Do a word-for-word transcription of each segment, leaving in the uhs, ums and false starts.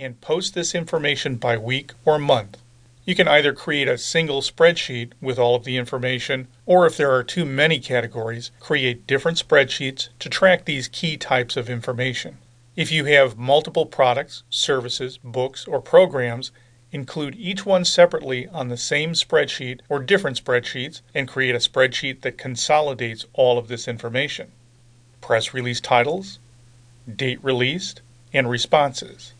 and post this information by week or month. You can either create a single spreadsheet with all of the information, or if there are too many categories, create different spreadsheets to track these key types of information. If you have multiple products, services, books, or programs, include each one separately on the same spreadsheet or different spreadsheets and create a spreadsheet that consolidates all of this information. Press release titles, date released, and responses.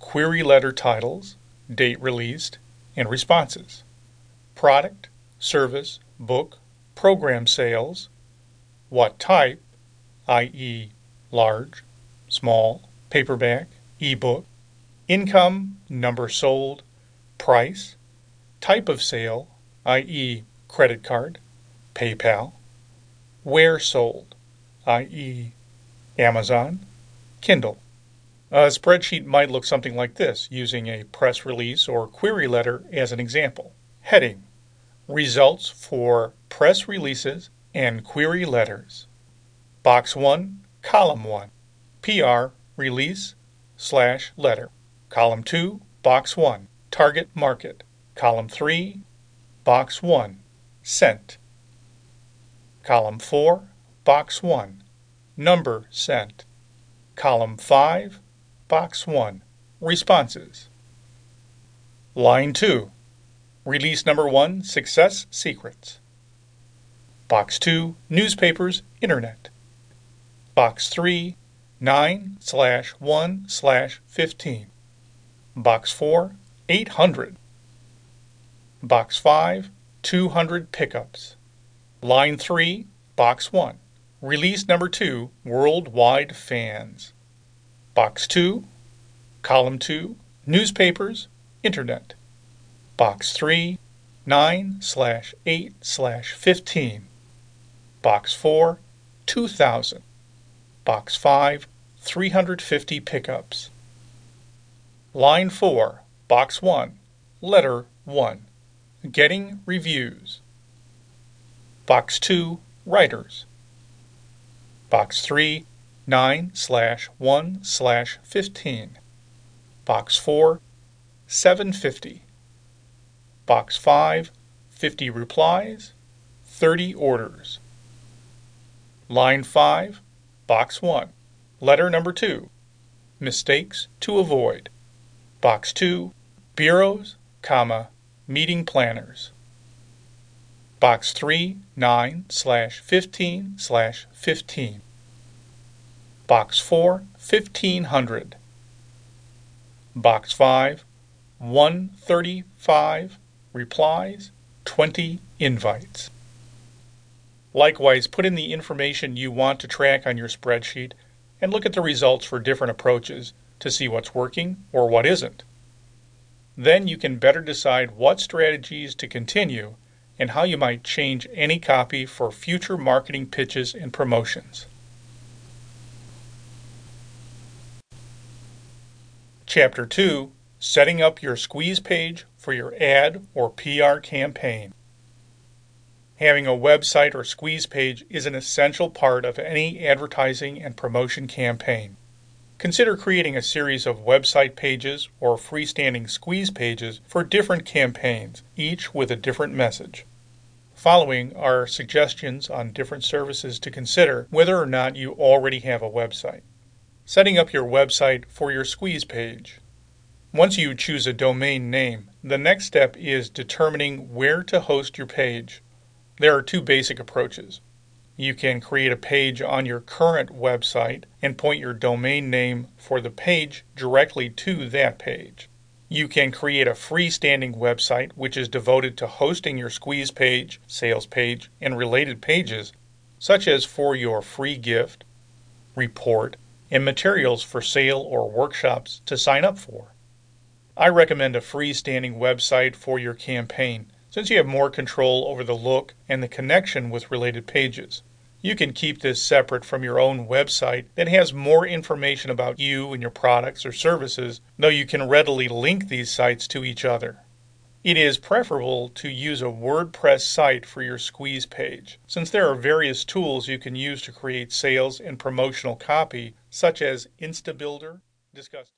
Query letter titles, date released, and responses. Product, service, book, program sales. What type, that is large, small, paperback, ebook. Income, number sold, price, type of sale, that is credit card, PayPal, where sold, that is Amazon, Kindle. A spreadsheet might look something like this, using a press release or query letter as an example. Heading: results for press releases and query letters. Box one, column one, P R, release, slash, letter. Column two, Box one, Target Market. Column three, Box one, Sent. Column four, Box one, Number Sent. Column five, Box one, Responses. Line two, Release Number one, Success Secrets. Box two, Newspapers, Internet. Box three, nine slash one slash fifteen. Box four, eight hundred. Box five, two hundred pickups. Line three, Box one, Release Number two, Worldwide Fans. Box two, Column two, Newspapers, Internet. Box three, nine slash eight slash fifteen. Box four, two thousand. Box five, three hundred fifty pickups. Line four, Box one, Letter one, Getting Reviews. Box two, Writers. Box three, nine slash one slash fifteen. Box four, seven hundred fifty. Box five, fifty replies, thirty orders. Line five, Box one, Letter Number two, Mistakes to Avoid. Box two, Bureaus, comma, Meeting Planners. Box three, nine slash fifteen slash fifteen. Box four, fifteen hundred. Box five, one hundred thirty-five replies, twenty invites. Likewise, put in the information you want to track on your spreadsheet and look at the results for different approaches to see what's working or what isn't. Then you can better decide what strategies to continue and how you might change any copy for future marketing pitches and promotions. Chapter two, Setting Up Your Squeeze Page for Your Ad or P R Campaign. Having a website or squeeze page is an essential part of any advertising and promotion campaign. Consider creating a series of website pages or freestanding squeeze pages for different campaigns, each with a different message. Following are suggestions on different services to consider whether or not you already have a website. Setting up your website for your squeeze page. Once you choose a domain name, the next step is determining where to host your page. There are two basic approaches. You can create a page on your current website and point your domain name for the page directly to that page. You can create a freestanding website which is devoted to hosting your squeeze page, sales page, and related pages, such as for your free gift, report, and materials for sale or workshops to sign up for. I recommend a freestanding website for your campaign, since you have more control over the look and the connection with related pages. You can keep this separate from your own website that has more information about you and your products or services, though you can readily link these sites to each other. It is preferable to use a WordPress site for your squeeze page, since there are various tools you can use to create sales and promotional copy, such as InstaBuilder discussed.